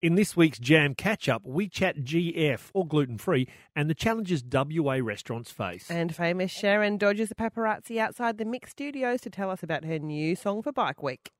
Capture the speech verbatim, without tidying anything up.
In this week's Jam Catch-Up, we chat G F, or gluten-free, and the challenges W A restaurants face. And famous Sharon dodges the paparazzi outside the Mix Studios to tell us about her new song for Bike Week.